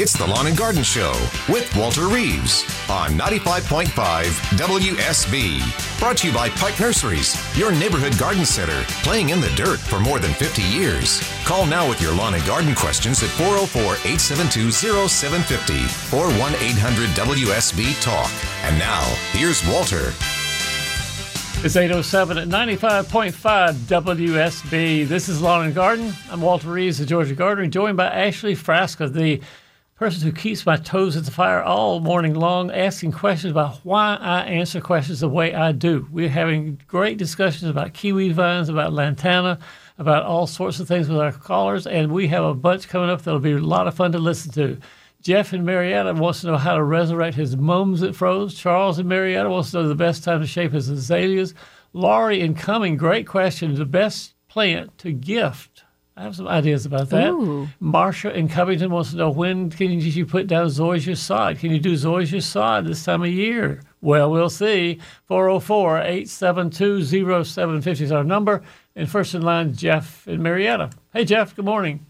It's the Lawn and Garden Show with Walter Reeves on 95.5 WSB. Brought to you by Pike Nurseries, your neighborhood garden center, playing in the dirt for more than 50 years. Call now with your lawn and garden questions at 404-872-0750 or 1-800-WSB-TALK. And now, here's Walter. It's 8:07 at 95.5 WSB. This is Lawn and Garden. I'm Walter Reeves, the Georgia Gardener, joined by Ashley Frasca, the person who keeps my toes at the fire all morning long, asking questions about why I answer questions the way I do. We're having great discussions about kiwi vines, about lantana, about all sorts of things with our callers, and we have a bunch coming up that'll be a lot of fun to listen to. Jeff in Marietta wants to know how to resurrect his mums that froze. Charles in Marietta wants to know the best time to shape his azaleas. Laurie in Cumming, great question, the best plant to gift. I have some ideas about that. Ooh. Marsha in Covington wants to know, when can you put down Zoysia sod? Can you do Zoysia sod this time of year? Well, we'll see. 404-872-0750 is our number. And first in line, Jeff in Marietta. Hey, Jeff, good morning.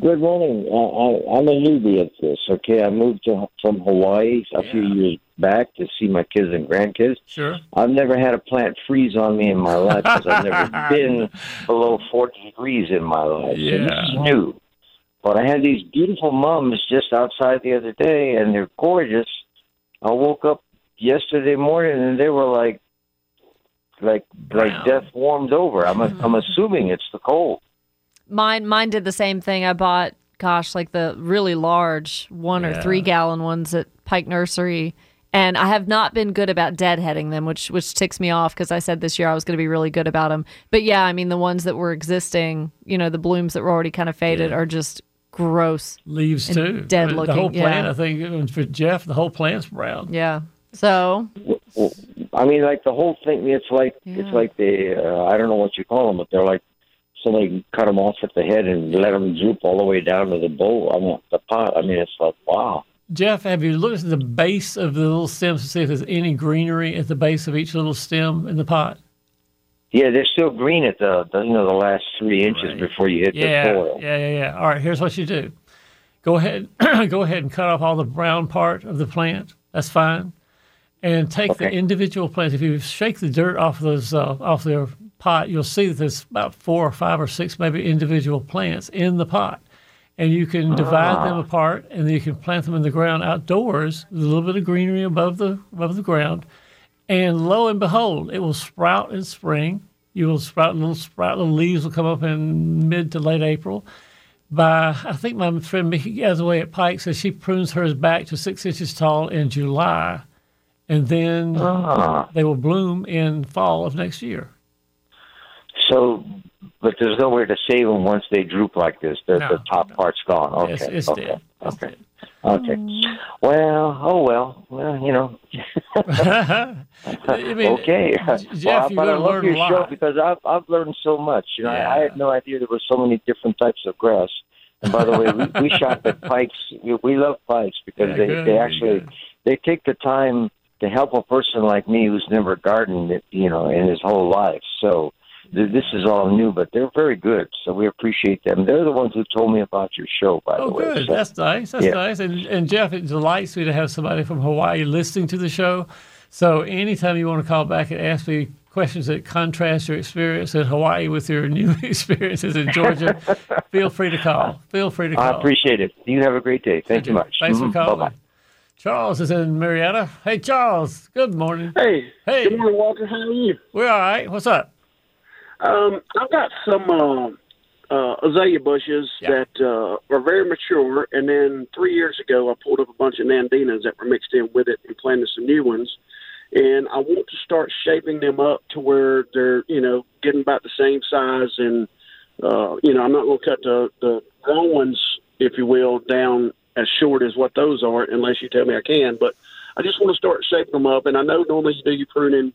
Good morning. I'm a newbie at this, okay? I moved from Hawaii a few years back to see my kids and grandkids. Sure. I've never had a plant freeze on me in my life because I've never been below 40 degrees in my life. Yeah. And this is new. But I had these beautiful mums just outside the other day, and they're gorgeous. I woke up yesterday morning, and they were like death warmed over. I'm assuming it's the cold. Mine did the same thing. I bought, the really large 1 or 3 gallon ones at Pike Nursery, and I have not been good about deadheading them, which ticks me off because I said this year I was going to be really good about them. But yeah, I mean the ones that were existing, the blooms that were already kind of faded are just gross. Leaves too, dead looking. The whole plant, I think, for Jeff, the whole plant's brown. Yeah. So. Well, I mean, the whole thing. It's like they. I don't know what you call them, but they're like. So they cut them off at the head and let them droop all the way down to the bowl. The pot. I mean, it's like, wow. Jeff, have you looked at the base of the little stems to see if there's any greenery at the base of each little stem in the pot? Yeah, they're still green at the last 3 inches before you hit the soil. Yeah. All right, here's what you do. Go ahead and cut off all the brown part of the plant. That's fine. And take the individual plants. If you shake the dirt off those off their pot, you'll see that there's about 4 or 5 or 6 maybe individual plants in the pot. And you can divide them apart, and then you can plant them in the ground outdoors with a little bit of greenery above the ground. And lo and behold, it will sprout in spring. You will sprout little leaves will come up in mid to late April. I think my friend Mickey Gazaway at Pike says she prunes hers back to 6 inches tall in July. And then they will bloom in fall of next year. So, but there's nowhere to save them once they droop like this. The top part's gone. Okay, yes, it's dead. Okay. Well, . I mean, okay. Jeff, you're going to learn a lot. Show because I've learned so much. I had no idea there were so many different types of grass. And by the way, we shop at Pikes. We love Pikes because they take the time to help a person like me who's never gardened, in his whole life. So this is all new, but they're very good. So we appreciate them. They're the ones who told me about your show, by the way. Oh, good. So, that's nice. That's nice. And Jeff, it delights me to have somebody from Hawaii listening to the show. So anytime you want to call back and ask me questions that contrast your experience in Hawaii with your new experiences in Georgia, feel free to call. I appreciate it. You have a great day. Thank you much. Thanks for calling. Bye-bye. Charles is in Marietta. Hey, Charles. Good morning. Hey. Good morning, Walter. How are you? We're all right. What's up? I've got some azalea bushes that are very mature, and then 3 years ago I pulled up a bunch of nandinas that were mixed in with it and planted some new ones. And I want to start shaping them up to where they're, getting about the same size. And, I'm not going to cut the wrong ones, if you will, down as short as what those are, unless you tell me I can. But I just want to start shaping them up. And I know normally you do your pruning,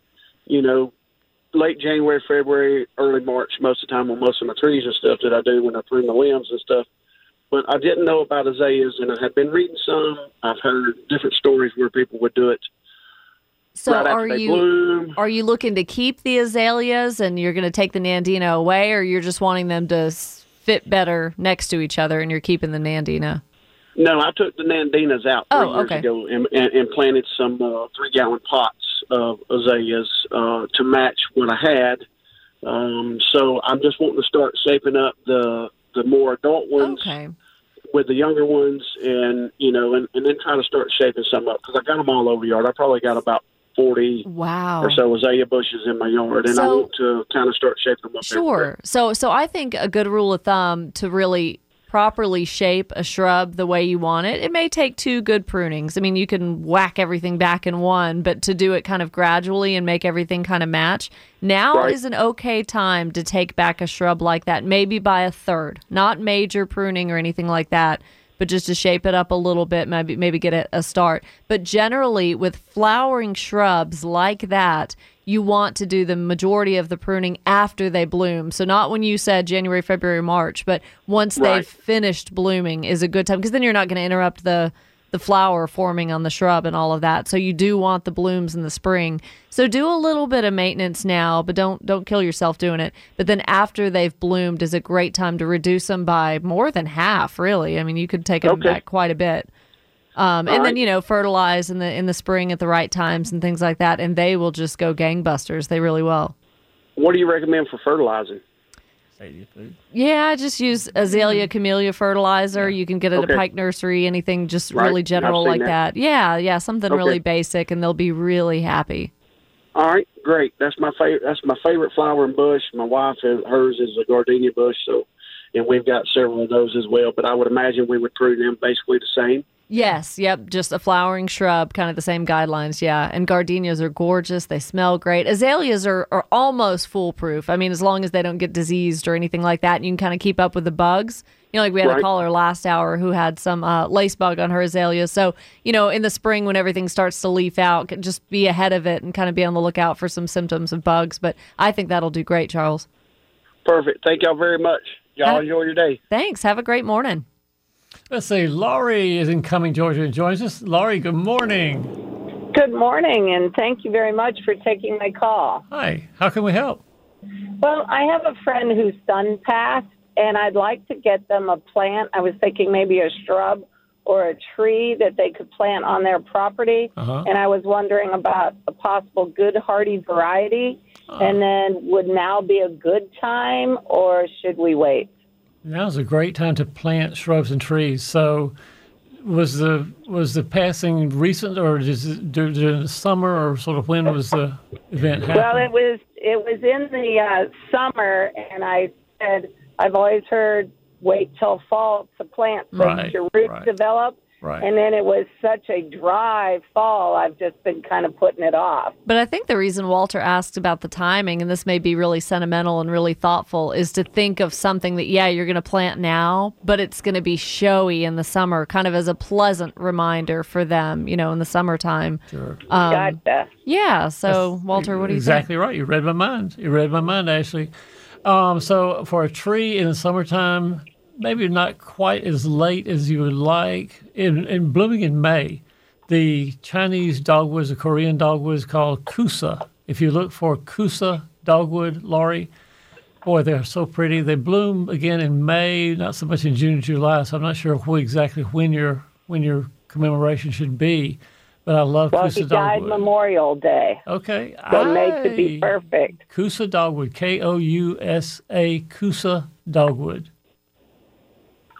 late January, February, early March, most of the time on most of my trees and stuff that I do when I prune my limbs and stuff. But I didn't know about azaleas, and I had been reading some. I've heard different stories where people would do it. So right after they bloom. Are you looking to keep the azaleas and you're going to take the nandina away, or you're just wanting them to fit better next to each other and you're keeping the nandina? No, I took the Nandinas out three years ago and planted some 3-gallon pots of azaleas to match what I had. So I'm just wanting to start shaping up the more adult ones with the younger ones, and you know, and then try to start shaping some up because I got them all over the yard. I probably got about 40 or so azalea bushes in my yard, and so, I want to kind of start shaping them up. Sure. So I think a good rule of thumb to really properly shape a shrub the way you want it, it may take 2 good prunings. I mean, you can whack everything back in one, but to do it kind of gradually and make everything kind of match, now is an okay time to take back a shrub like that, maybe by a third. Not major pruning or anything like that, but just to shape it up a little bit, maybe get a start. But generally, with flowering shrubs like that, you want to do the majority of the pruning after they bloom. So not when you said January, February, March, but once they've finished blooming is a good time, because then you're not going to interrupt the flower forming on the shrub and all of that. So you do want the blooms in the spring. So do a little bit of maintenance now, but don't kill yourself doing it. But then after they've bloomed is a great time to reduce them by more than half, really. I mean, you could take them back quite a bit. Then, you know, fertilize in the spring at the right times and things like that, and they will just go gangbusters. They really will. What do you recommend for fertilizing? Yeah, I just use azalea camellia fertilizer. You can get it at Pike Nursery, anything just really general like that. Yeah, something really basic, and they'll be really happy. All right, great. That's my favorite flower and bush. My wife, hers is a gardenia bush, and we've got several of those as well, but I would imagine we would prune them basically the same. Yes, just a flowering shrub, kind of the same guidelines, and gardenias are gorgeous. They smell great. Azaleas are almost foolproof. I mean, as long as they don't get diseased or anything like that, and you can kind of keep up with the bugs. You know, like we had a caller last hour who had some lace bug on her azalea. So, you know, in the spring when everything starts to leaf out, just be ahead of it and kind of be on the lookout for some symptoms of bugs. But I think that'll do great, Charles. Perfect. Thank y'all very much. Y'all enjoy your day. Thanks. Have a great morning. Let's see, Laurie is in Cumming, Georgia, and joins us. Laurie, good morning. Good morning, and thank you very much for taking my call. Hi. How can we help? Well, I have a friend whose son passed, and I'd like to get them a plant. I was thinking maybe a shrub or a tree that they could plant on their property, and I was wondering about a possible good hardy variety, and then would now be a good time, or should we wait? Now's a great time to plant shrubs and trees. So was the passing recent, or just during the summer, or sort of when was the event happening? Well, it was in the summer, and I said, I've always heard wait till fall to plant so your roots develop. Right. And then it was such a dry fall, I've just been kind of putting it off. But I think the reason Walter asked about the timing, and this may be really sentimental and really thoughtful, is to think of something that, you're going to plant now, but it's going to be showy in the summer, kind of as a pleasant reminder for them, you know, in the summertime. Sure. Gotcha. Yeah, so that's Walter, what do you think? Exactly right. You read my mind. You read my mind, Ashley. So for a tree in the summertime, maybe not quite as late as you would like. In blooming in May, the Chinese dogwoods, the Korean dogwoods called Kousa. If you look for Kousa dogwood, Laurie, boy, they're so pretty. They bloom again in May, not so much in June or July, so I'm not sure when your commemoration should be. But I love Kousa dogwood. Well, he died Memorial Day. Okay. So May could be perfect. Kousa dogwood, Kousa, Kousa dogwood.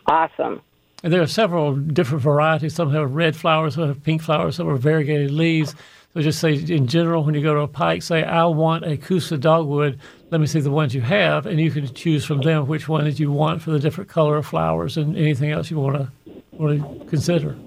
Awesome. And there are several different varieties. Some have red flowers, some have pink flowers, some are variegated leaves. So just say, in general, when you go to a Pike, say, I want a Kousa dogwood. Let me see the ones you have, and you can choose from them which one that you want for the different color of flowers and anything else you want to consider.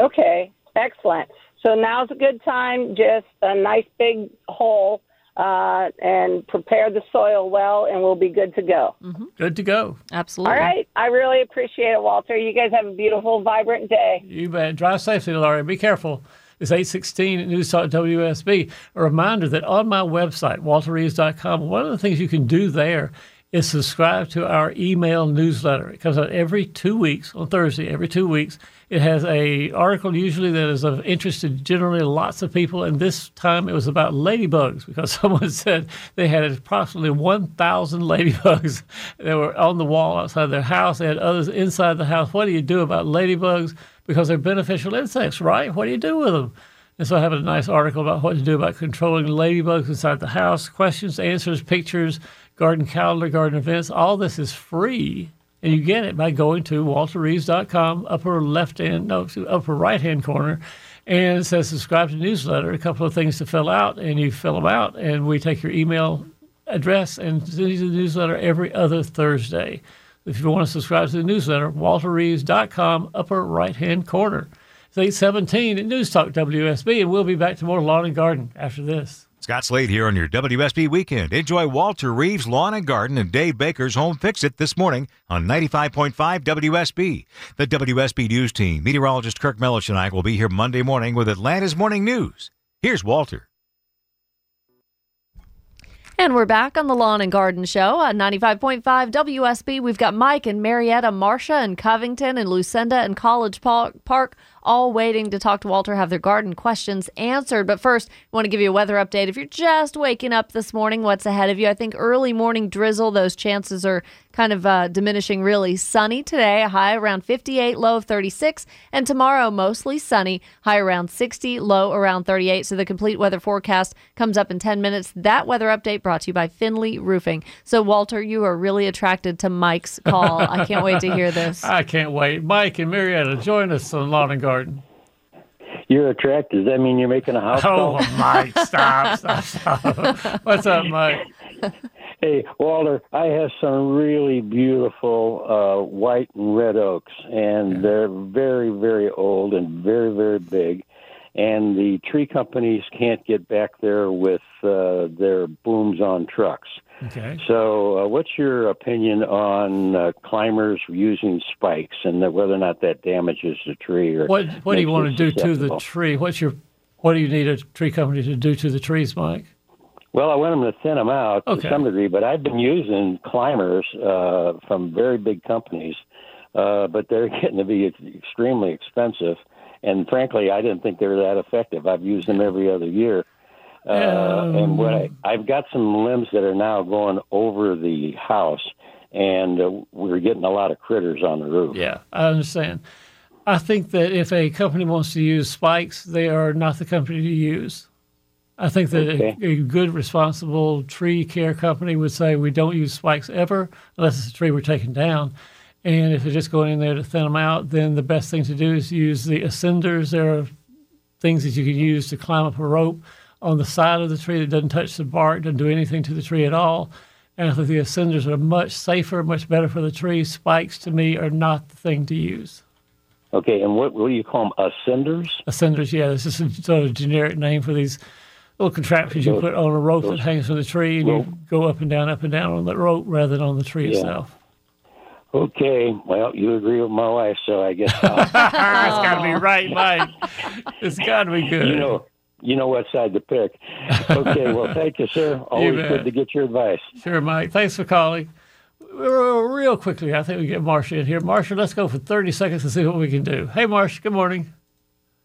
Okay, excellent. So now's a good time, just a nice big hole, and prepare the soil well, and we'll be good to go. Mm-hmm. Good to go. Absolutely. All right. I really appreciate it, Walter. You guys have a beautiful, vibrant day. You bet. Drive safely, Laurie. Be careful. It's 8:16 at News Talk WSB. A reminder that on my website, WalterReeves.com, one of the things you can do there is subscribe to our email newsletter. It comes out every 2 weeks, on Thursday, every 2 weeks. It has an article usually that is of interest to generally lots of people, and this time it was about ladybugs because someone said they had approximately 1,000 ladybugs that were on the wall outside their house. They had others inside the house. What do you do about ladybugs? Because they're beneficial insects, right? What do you do with them? And so I have a nice article about what to do about controlling ladybugs inside the house, questions, answers, pictures, garden calendar, garden events. All this is free, and you get it by going to WalterReeves.com, upper right-hand corner, and it says subscribe to newsletter, a couple of things to fill out, and you fill them out, and we take your email address and send you the newsletter every other Thursday. If you want to subscribe to the newsletter, WalterReeves.com, upper right-hand corner. It's 8:17 at News Talk WSB, and we'll be back to more Lawn and Garden after this. Scott Slade here on your WSB Weekend. Enjoy Walter Reeves Lawn and Garden and Dave Baker's Home Fix-It this morning on 95.5 WSB. The WSB News Team, meteorologist Kirk Mellish and I will be here Monday morning with Atlanta's Morning News. Here's Walter. And we're back on the Lawn and Garden Show on 95.5 WSB. We've got Mike and Marietta, Marsha and Covington and Lucinda and College Park all waiting to talk to Walter, have their garden questions answered. But first, I want to give you a weather update. If you're just waking up this morning, what's ahead of you? I think early morning drizzle, those chances are kind of diminishing. Really sunny today, a high around 58, low of 36. And tomorrow, mostly sunny, high around 60, low around 38. So the complete weather forecast comes up in 10 minutes. That weather update brought to you by Finley Roofing. So, Walter, you are really attracted to Mike's call. I can't wait to hear this. I can't wait. Mike and Marietta, join us on Lawn and Garden. You're attracted. Does that mean you're making a house call? Oh, Mike, stop. What's up, Mike? Hey, Walter, I have some really beautiful white and red oaks, and they're very, very old and very, very big. And the tree companies can't get back there with their booms on trucks. Okay. So what's your opinion on climbers using spikes and whether or not that damages the tree? Or what do you want to do to the tree? What do you need a tree company to do to the trees, Mike? Well, I want them to thin them out to some degree, but I've been using climbers from very big companies, but they're getting to be extremely expensive. And frankly, I didn't think they were that effective. I've used them every other year. And I've got some limbs that are now going over the house, and we're getting a lot of critters on the roof. Yeah, I understand. I think that if a company wants to use spikes, they are not the company to use. I think that a good, responsible tree care company would say we don't use spikes ever unless it's a tree we're taking down. And if you're just going in there to thin them out, then the best thing to do is use the ascenders. There are things that you can use to climb up a rope on the side of the tree that doesn't touch the bark, doesn't do anything to the tree at all. And I think the ascenders are much safer, much better for the tree. Spikes, to me, are not the thing to use. Okay, and what do you call them, ascenders? Ascenders, yeah. This is sort of a generic name for these little contraptions you put on a rope that hangs from the tree, and you go up and down on that rope rather than on the tree itself. Okay, well, you agree with my wife, so I guess it's got to be right, Mike. It's got to be good. You know what side to pick. Okay, well, thank you, sir. Always good to get your advice. Sure, Mike. Thanks for calling. Real quickly, I think we get Marsha in here. Marsha, let's go for 30 seconds and see what we can do. Hey, Marsha, good morning.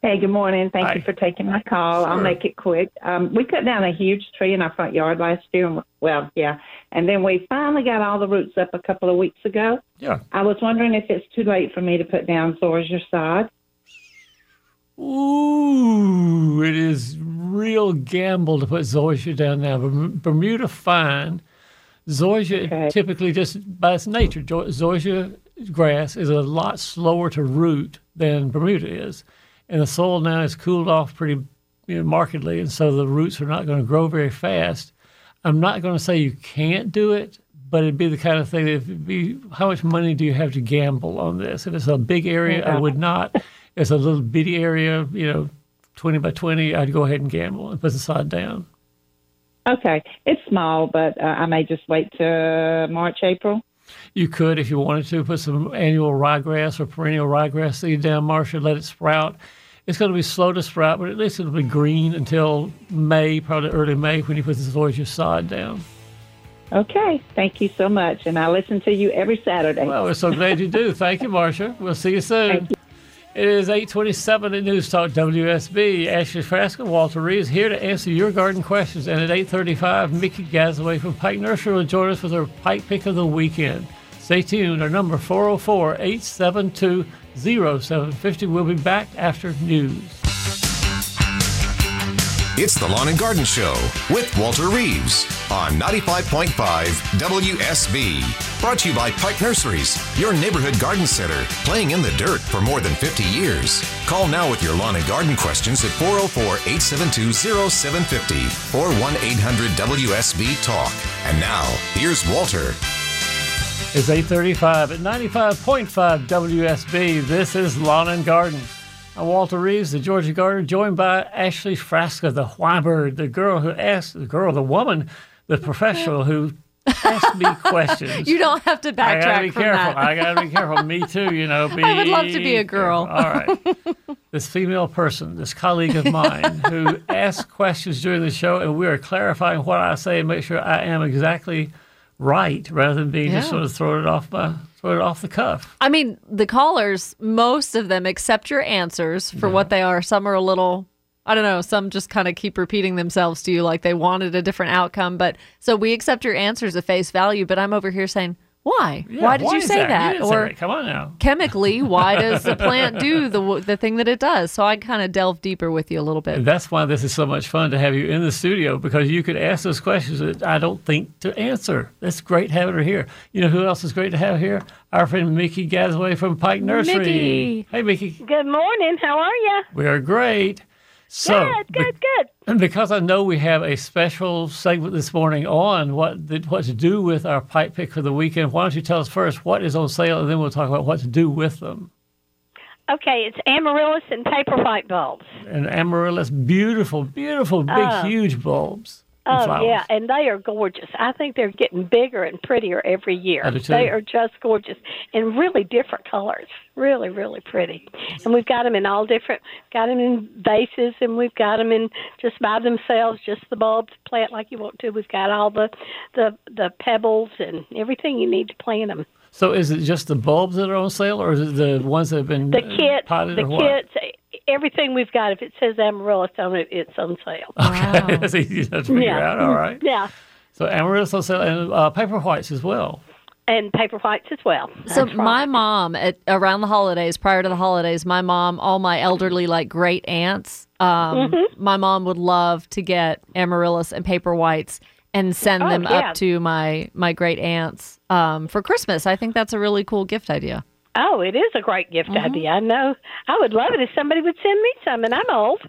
Hey, good morning. Thank you for taking my call. Sure. I'll make it quick. We cut down a huge tree in our front yard last year. And then we finally got all the roots up a couple of weeks ago. Yeah. I was wondering if it's too late for me to put down Zoysia sod. Ooh, it is real gamble to put Zoysia down now. Bermuda fine. Zoysia typically, just by its nature, Zoysia grass is a lot slower to root than Bermuda is. And the soil now is cooled off pretty markedly, and so the roots are not going to grow very fast. I'm not going to say you can't do it, but it'd be the kind of thing that how much money do you have to gamble on this? If it's a big area, I would not. If it's a little bitty area, 20 by 20, I'd go ahead and gamble and put the sod down. Okay. It's small, but I may just wait to March, April. You could, if you wanted to, put some annual ryegrass or perennial ryegrass seed down, Marsha, let it sprout. It's going to be slow to sprout, but at least it'll be green until May, probably early May, when you put this Zoysia sod down. Okay. Thank you so much. And I listen to you every Saturday. Well, we're so glad you do. Thank you, Marcia. We'll see you soon. You. It is 8:27 at News Talk WSB. Ashley Frasca, Walter Reeves, here to answer your garden questions. And at 8:35, Mickey Gazaway from Pike Nursery will join us with her Pike Pick of the Weekend. Stay tuned. Our number 404-872-0750. We'll be back after news. It's the Lawn and Garden Show with Walter Reeves on 95.5 WSB. Brought to you by Pike Nurseries, your neighborhood garden center, playing in the dirt for more than 50 years. Call now with your lawn and garden questions at 404-872-0750 or 1-800-WSB-TALK. And now, here's Walter. It's 8:35 at 95.5 WSB. This is Lawn and Garden. I'm Walter Reeves, the Georgia Gardener, joined by Ashley Frasca, the Whybird, the woman, the professional who asked me questions. You don't have to backtrack. I gotta be careful. Me too. I would love to be a girl. All right. This female person, this colleague of mine, who asks questions during the show, and we are clarifying what I say and make sure I am exactly right, rather than being just sort of throw it off the cuff. I mean, the callers, most of them accept your answers for what they are. Some are a little, I don't know, some just kind of keep repeating themselves to you like they wanted a different outcome. But so we accept your answers at face value, but I'm over here saying, why? Yeah, why did you say that? Or say, come on now. Chemically, why does the plant do the thing that it does? So I kind of delve deeper with you a little bit. And that's why this is so much fun to have you in the studio, because you could ask those questions that I don't think to answer. That's great having her here. You know who else is great to have here? Our friend Mickey Gazaway from Pike Nursery. Mickey. Hey, Mickey. Good morning. How are you? We are great. So, good. And because I know we have a special segment this morning on what to do with our Pike Pick for the Weekend, why don't you tell us first what is on sale, and then we'll talk about what to do with them. Okay, it's amaryllis and paper white bulbs. And amaryllis, beautiful, beautiful, big, huge bulbs. Oh, yeah, and they are gorgeous. I think they're getting bigger and prettier every year. They are just gorgeous in really different colors. Really, really pretty. And we've got them in all different, got them in vases, and we've got them in just by themselves, just the bulbs, plant like you want to. We've got all the pebbles and everything you need to plant them. So is it just the bulbs that are on sale, or is it the ones that have been potted or what? The kits. Everything we've got, if it says amaryllis on it, it's on sale. Wow. Okay, that's easy to figure out. All right. Yeah. So amaryllis on sale, and paper whites as well. And paper whites as well. So my mom, prior to the holidays, my mom, all my elderly, like great aunts, my mom would love to get amaryllis and paper whites and send them up to my great aunts for Christmas. I think that's a really cool gift idea. Oh, it is a great gift idea. I know. I would love it if somebody would send me some, and I'm old.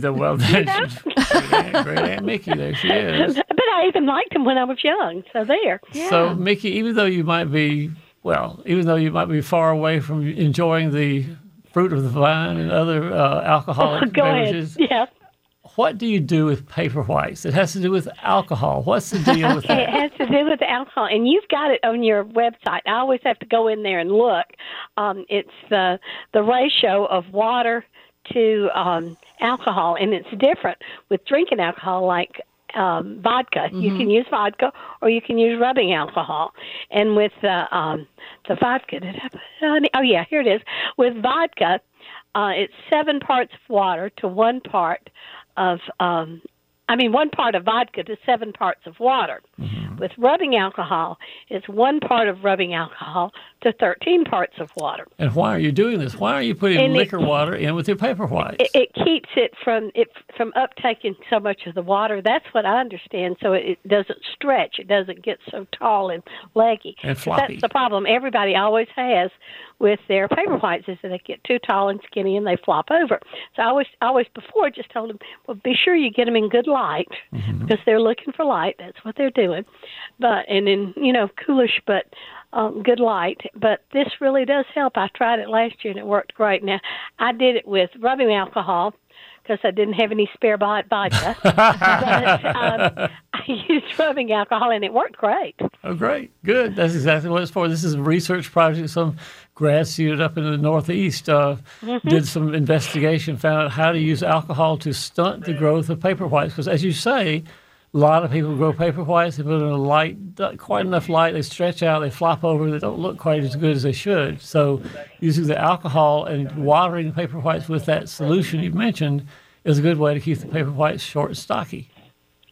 Great Aunt Mickey, there she is. But I even liked them when I was young, so there. Yeah. So, Mickey, even though you might be far away from enjoying the fruit of the vine and other alcoholic beverages, what do you do with paper whites? It has to do with alcohol. What's the deal with that? It has to do with alcohol, and you've got it on your website. I always have to go in there and look. It's the ratio of water to alcohol, and it's different with drinking alcohol like vodka. Mm-hmm. You can use vodka, or you can use rubbing alcohol. And with the vodka, here it is. With vodka, it's 7 parts of water to 1 part of, 1 part of vodka to 7 parts of water. Mm-hmm. With rubbing alcohol, it's 1 part of rubbing alcohol to 13 parts of water. And why are you doing this? Why are you putting water in with your paper whites? It keeps it from uptaking so much of the water. That's what I understand. So it doesn't stretch. It doesn't get so tall and leggy. And floppy. That's the problem everybody always has with their paper whites, is that they get too tall and skinny and they flop over. So I always before just told them, well, be sure you get them in good light, because they're looking for light. That's what they're doing. But and in coolish, but good light. But this really does help. I tried it last year and it worked great. Now I did it with rubbing alcohol, because I didn't have any spare vodka. But I used rubbing alcohol, and it worked great. Oh, great. Good. That's exactly what it's for. This is a research project. Some grad student up in the Northeast did some investigation, found out how to use alcohol to stunt the growth of paper whites. Because as you say, A lot of people grow paper whites. They put in a light, not quite enough light. They stretch out, they flop over, they don't look quite as good as they should. So using the alcohol and watering the paper whites with that solution you mentioned is a good way to keep the paper whites short and stocky.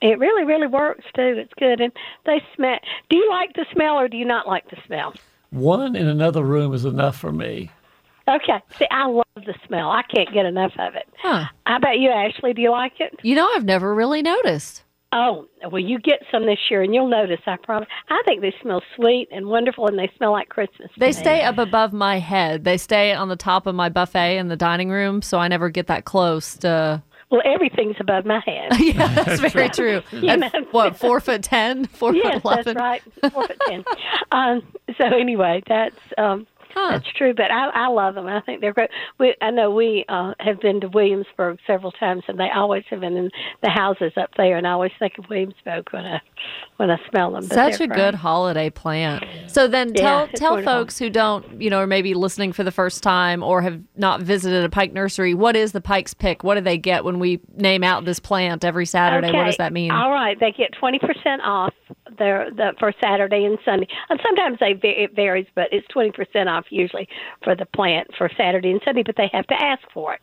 It really, really works, too. It's good. And they smell. Do you like the smell or do you not like the smell? One in another room is enough for me. Okay. See, I love the smell. I can't get enough of it. Huh. How about you, Ashley? Do you like it? You know, I've never really noticed. Oh, well, you get some this year, and you'll notice, I promise. I think they smell sweet and wonderful, and they smell like Christmas. They stay up above my head. They stay on the top of my buffet in the dining room, so I never get that close to... Well, everything's above my head. Yeah, that's very true. What, 4'10", 4'11"? Yes, that's right, 4'10". So anyway, that's... That's true, but I love them. I think they're great. I know we have been to Williamsburg several times, and they always have been in the houses up there, and I always think of Williamsburg when I smell them. Such a good holiday plant. So then tell folks who don't, are maybe listening for the first time or have not visited a Pike Nursery, what is the Pike's Pick? What do they get when we name out this plant every Saturday? Okay. What does that mean? All right, they get 20% off for Saturday and Sunday. And sometimes it varies, but it's 20% off usually for the plant for Saturday and Sunday, but they have to ask for it.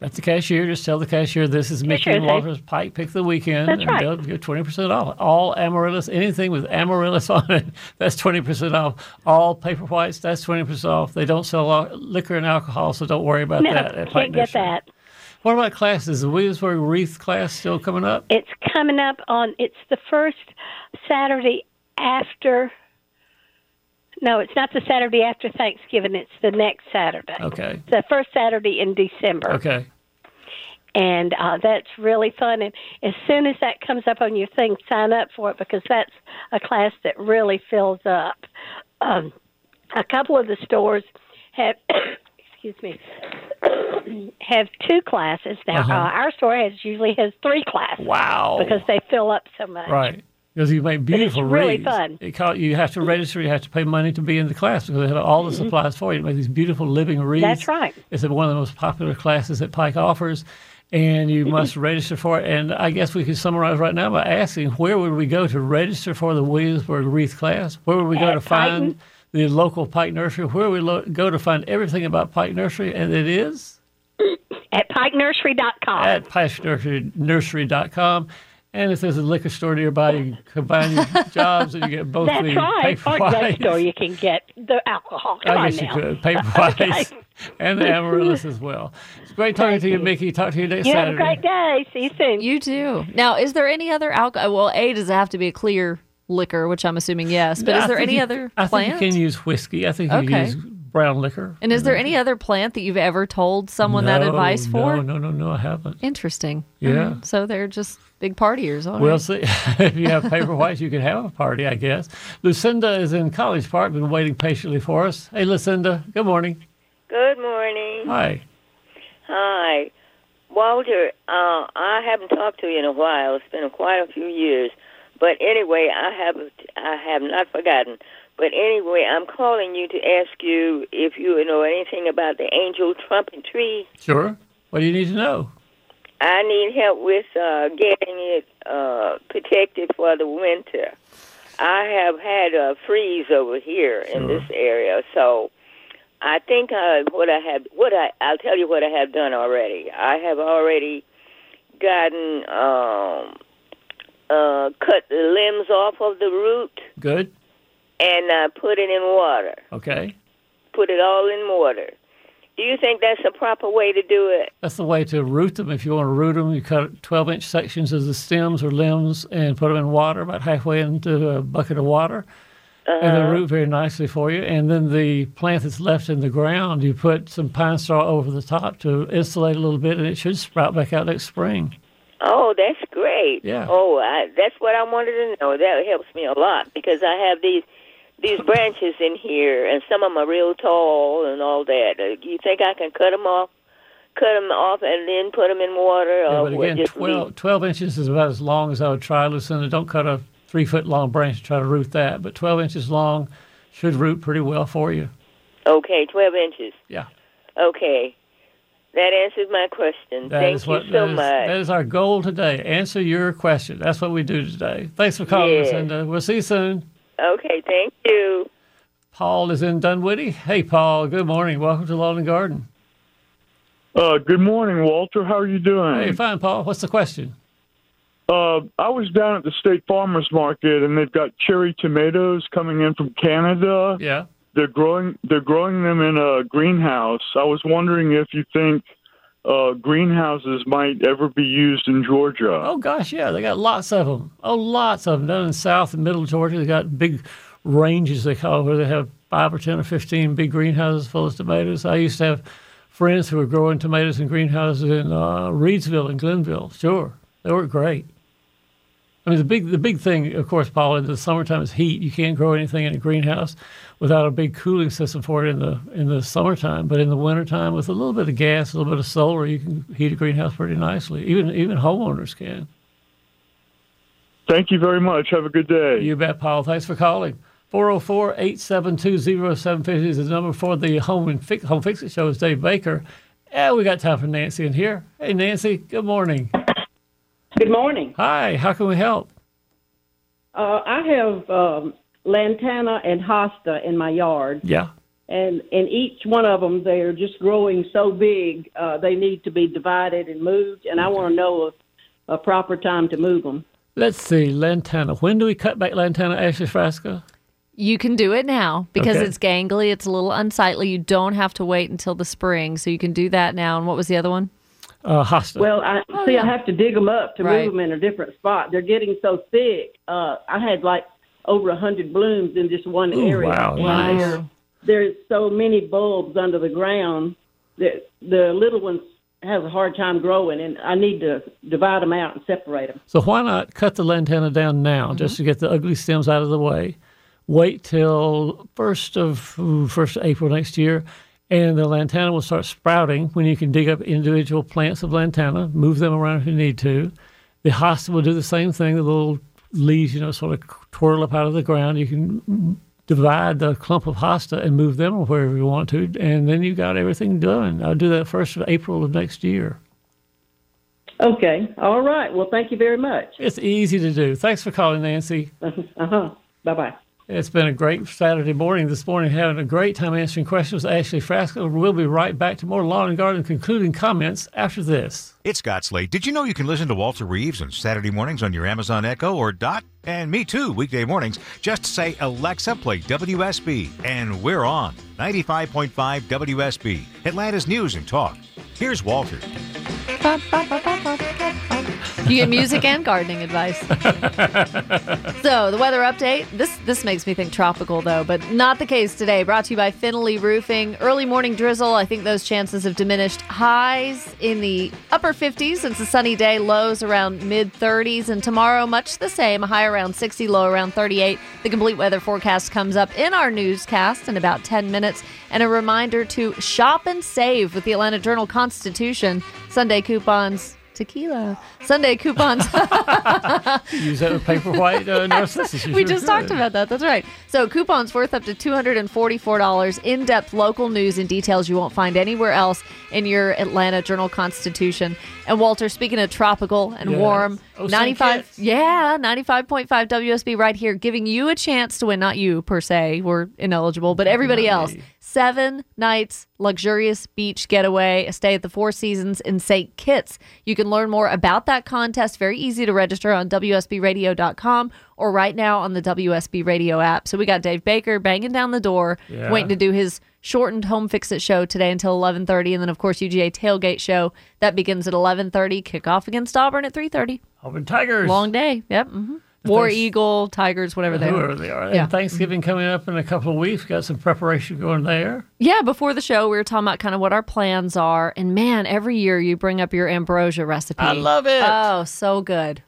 That's the cashier. Just tell the cashier this is Mickey and Walter's Pike Pick the Weekend. That's right. They'll give 20% off. All amaryllis, anything with amaryllis on it, that's 20% off. All paper whites, that's 20% off. They don't sell liquor and alcohol, so don't worry about that. No, can't get that. What about classes? Is the Williamsburg Wreath class still coming up? It's coming up it's the first Saturday after... No, it's not the Saturday after Thanksgiving. It's the next Saturday. Okay. The first Saturday in December. Okay. And that's really fun. And as soon as that comes up on your thing, sign up for it because that's a class that really fills up. A couple of the stores have, have two classes now. Uh-huh. Our store usually has three classes. Wow. Because they fill up so much. Right. Because you make beautiful wreaths. It's really fun. You have to register. You have to pay money to be in the class because they have all the supplies for you. You make these beautiful living wreaths. That's right. It's one of the most popular classes that Pike offers, and you must register for it. And I guess we could summarize right now by asking, where would we go to register for the Williamsburg Wreath class? Where would we go to find the local Pike Nursery? Where would we go to find everything about Pike Nursery? And it is? At pikenursery.com. At pikenursery.com. And if there's a liquor store nearby, you can combine your jobs and you get both the paper whites. That's right. Or you can get the alcohol. I guess you could. Paper whites and the amaryllis as well. It's great talking to you, Mickey. Talk to you next Saturday. Have a great day. See you soon. You too. Now, is there any other alcohol? Well, does it have to be a clear liquor, which I'm assuming yes. But is there any other plant? I think you can use whiskey. I think you can use brown liquor. And is there any other plant that you've ever told someone that advice for? No, I haven't. Interesting. Yeah. Mm-hmm. So they're just big partiers, aren't they? We'll see. If you have paper whites, you can have a party, I guess. Lucinda is in College Park, been waiting patiently for us. Hey, Lucinda, good morning. Good morning. Hi. Hi. Walter, I haven't talked to you in a while. It's been quite a few years. But anyway, I have not forgotten. But anyway, I'm calling you to ask you if you know anything about the angel trumpet tree. Sure. What do you need to know? I need help with getting it protected for the winter. I have had a freeze over here in this area, so I think I'll tell you what I have done already. I have already gotten cut the limbs off of the root. Good. And put it in water. Okay. Put it all in water. Do you think that's the proper way to do it? That's the way to root them. If you want to root them, you cut 12-inch sections of the stems or limbs and put them in water, about halfway into a bucket of water. Uh-huh. And they'll root very nicely for you. And then the plant that's left in the ground, you put some pine straw over the top to insulate a little bit, and it should sprout back out next spring. Oh, that's great. Yeah. Oh, that's what I wanted to know. That helps me a lot because I have these branches in here, and some of them are real tall and all that. Do you think I can cut them off and then put them in water? Or but again, 12 inches is about as long as I would try, Lucinda. Don't cut a 3-foot-long branch and try to root that, but 12 inches long should root pretty well for you. Okay, 12 inches. Yeah. Okay. That answers my question. Thank you so much. That is our goal today. Answer your question. That's what we do today. Thanks for calling us, and we'll see you soon. Okay, thank you. Paul is in Dunwoody. Hey, Paul, good morning. Welcome to Lawn and Garden. Good morning, Walter. How are you doing? Hey, fine, Paul. What's the question? I was down at the State Farmers Market, and they've got cherry tomatoes coming in from Canada. Yeah. They're growing them in a greenhouse. I was wondering if you think greenhouses might ever be used in Georgia. Oh, gosh, yeah. They got lots of them. Oh, lots of them. Down in South and Middle Georgia, they got big ranges, they call it, where they have 5 or 10 or 15 big greenhouses full of tomatoes. I used to have friends who were growing tomatoes in greenhouses in Reidsville and Glenville. Sure. They were great. I mean, the big thing, of course, Paul, in the summertime is heat. You can't grow anything in a greenhouse without a big cooling system for it in the summertime. But in the wintertime, with a little bit of gas, a little bit of solar, you can heat a greenhouse pretty nicely. Even homeowners can. Thank you very much. Have a good day. You bet, Paul. Thanks for calling. 404-872-0750 is the number for the Home Fix It Show. It's Dave Baker. And we got time for Nancy in here. Hey, Nancy, good morning. Good morning. Hi, how can we help? I have lantana and hosta in my yard. Yeah. And each one of them, they're just growing so big, they need to be divided and moved, and I want to know a proper time to move them. Let's see, lantana. When do we cut back lantana, Ashley Frasca? You can do it now because it's gangly. It's a little unsightly. You don't have to wait until the spring, so you can do that now. And what was the other one? Hosta. Well, I have to dig them up to move them in a different spot. They're getting so thick. I had like over 100 blooms in just one area. Wow, nice. There's so many bulbs under the ground that the little ones have a hard time growing, and I need to divide them out and separate them. So why not cut the lantana down now just to get the ugly stems out of the way? Wait till first of April next year. And the lantana will start sprouting when you can dig up individual plants of lantana, move them around if you need to. The hosta will do the same thing. The little leaves, sort of twirl up out of the ground. You can divide the clump of hosta and move them wherever you want to, and then you've got everything done. I'll do that 1st of April of next year. Okay. All right. Well, thank you very much. It's easy to do. Thanks for calling, Nancy. Uh-huh. Bye-bye. It's been a great Saturday morning this morning, having a great time answering questions with Ashley Frasca. We'll be right back to more Lawn and Garden concluding comments after this. It's Scott Slade. Did you know you can listen to Walter Reeves on Saturday mornings on your Amazon Echo or Dot? And me too, weekday mornings. Just say, Alexa, play WSB, and we're on 95.5 WSB, Atlanta's News and Talk. Here's Walter. You get music and gardening advice. So the weather update, this makes me think tropical, though, but not the case today. Brought to you by Finley Roofing. Early morning drizzle, I think those chances have diminished. Highs in the upper 50s. It's a sunny day. Lows around mid-30s. And tomorrow, much the same. A high around 60, low around 38. The complete weather forecast comes up in our newscast in about 10 minutes. And a reminder to shop and save with the Atlanta Journal-Constitution. Sunday coupons... Tequila. Sunday coupons. Use that with Paperwhite Narcissus. We just talked about that. That's right. So coupons worth up to $244. In-depth local news and details you won't find anywhere else in your Atlanta Journal-Constitution. And Walter, speaking of tropical and warm, 95.5 WSB right here, giving you a chance to win. Not you, per se. We're ineligible. But everybody else. 7 nights, luxurious beach getaway, a stay at the Four Seasons in St. Kitts. You can learn more about that contest. Very easy to register on WSBradio.com or right now on the WSB Radio app. So we got Dave Baker banging down the door, waiting to do his shortened Home Fix-It show today until 11:30. And then, of course, UGA Tailgate Show. That begins at 11:30. Kickoff against Auburn at 3:30. Auburn Tigers. Long day. Yep. Mm-hmm. War Eagle, Tigers, whatever they are. Whoever they are. Yeah. And Thanksgiving coming up in a couple of weeks. Got some preparation going there. Yeah, before the show, we were talking about kind of what our plans are. And, man, every year you bring up your ambrosia recipe. I love it. Oh, so good.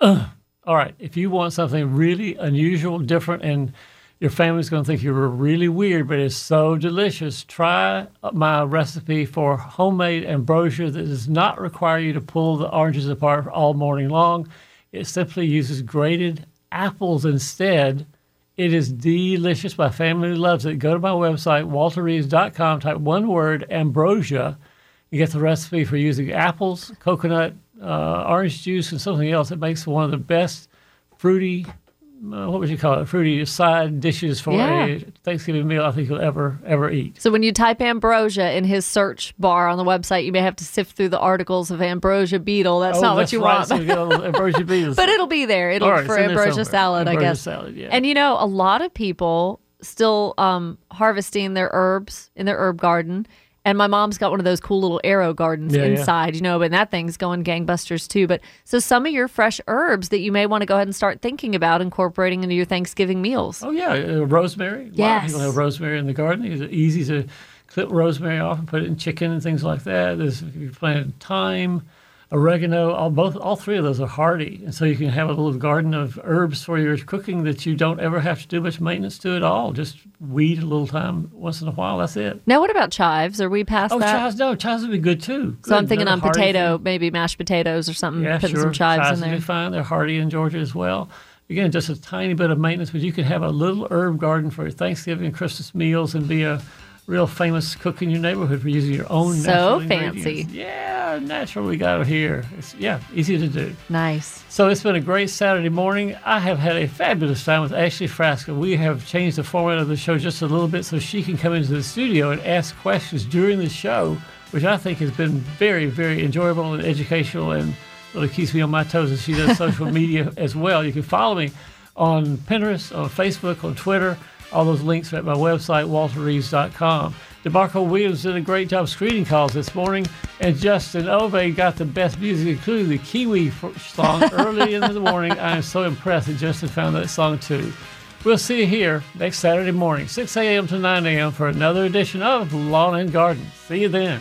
All right. If you want something really unusual, different, and your family's going to think you're really weird, but it's so delicious, try my recipe for homemade ambrosia that does not require you to pull the oranges apart all morning long. It simply uses grated apples instead. It is delicious. My family loves it. Go to my website, WalterReeves.com, type one word, ambrosia, You get the recipe for using apples, coconut, orange juice, and something else that makes one of the best fruity, what would you call it, fruity side dishes for a Thanksgiving meal I think you'll ever eat. So when you type ambrosia in his search bar on the website, you may have to sift through the articles of ambrosia beetle. That's not what you want. So you get all those ambrosia beetles. But it'll be there. It'll for ambrosia salad, I guess. Salad, yeah. And you know, a lot of people still harvesting their herbs in their herb garden. And my mom's got one of those cool little arrow gardens inside, you know, and that thing's going gangbusters too. But so some of your fresh herbs that you may want to go ahead and start thinking about incorporating into your Thanksgiving meals. Oh, yeah. Rosemary. Yes. A lot of people have rosemary in the garden. It's easy to clip rosemary off and put it in chicken and things like that. There's, if you plant thyme, oregano, all three of those are hardy. And so you can have a little garden of herbs for your cooking that you don't ever have to do much maintenance to at all. Just weed a little time once in a while. That's it. Now, what about chives? Are we past that? Oh, chives, no. Chives would be good, too. Good. So I'm thinking on potato, maybe mashed potatoes or something, putting some chives in there. Yeah, sure. Chives would be fine. They're hardy in Georgia as well. Again, just a tiny bit of maintenance, but you can have a little herb garden for your Thanksgiving and Christmas meals and be a real famous cook in your neighborhood for using your own natural ingredients. So fancy. Yeah, natural we got here. It's, easy to do. Nice. So it's been a great Saturday morning. I have had a fabulous time with Ashley Frasca. We have changed the format of the show just a little bit so she can come into the studio and ask questions during the show, which I think has been very, very enjoyable and educational and really keeps me on my toes as she does social media as well. You can follow me on Pinterest, on Facebook, on Twitter. All those links are at my website, WalterReeves.com. DeMarco Williams did a great job screening calls this morning, and Justin Ove got the best music, including the Kiwi song early in the morning. I am so impressed that Justin found that song, too. We'll see you here next Saturday morning, 6 a.m. to 9 a.m. for another edition of Lawn and Garden. See you then.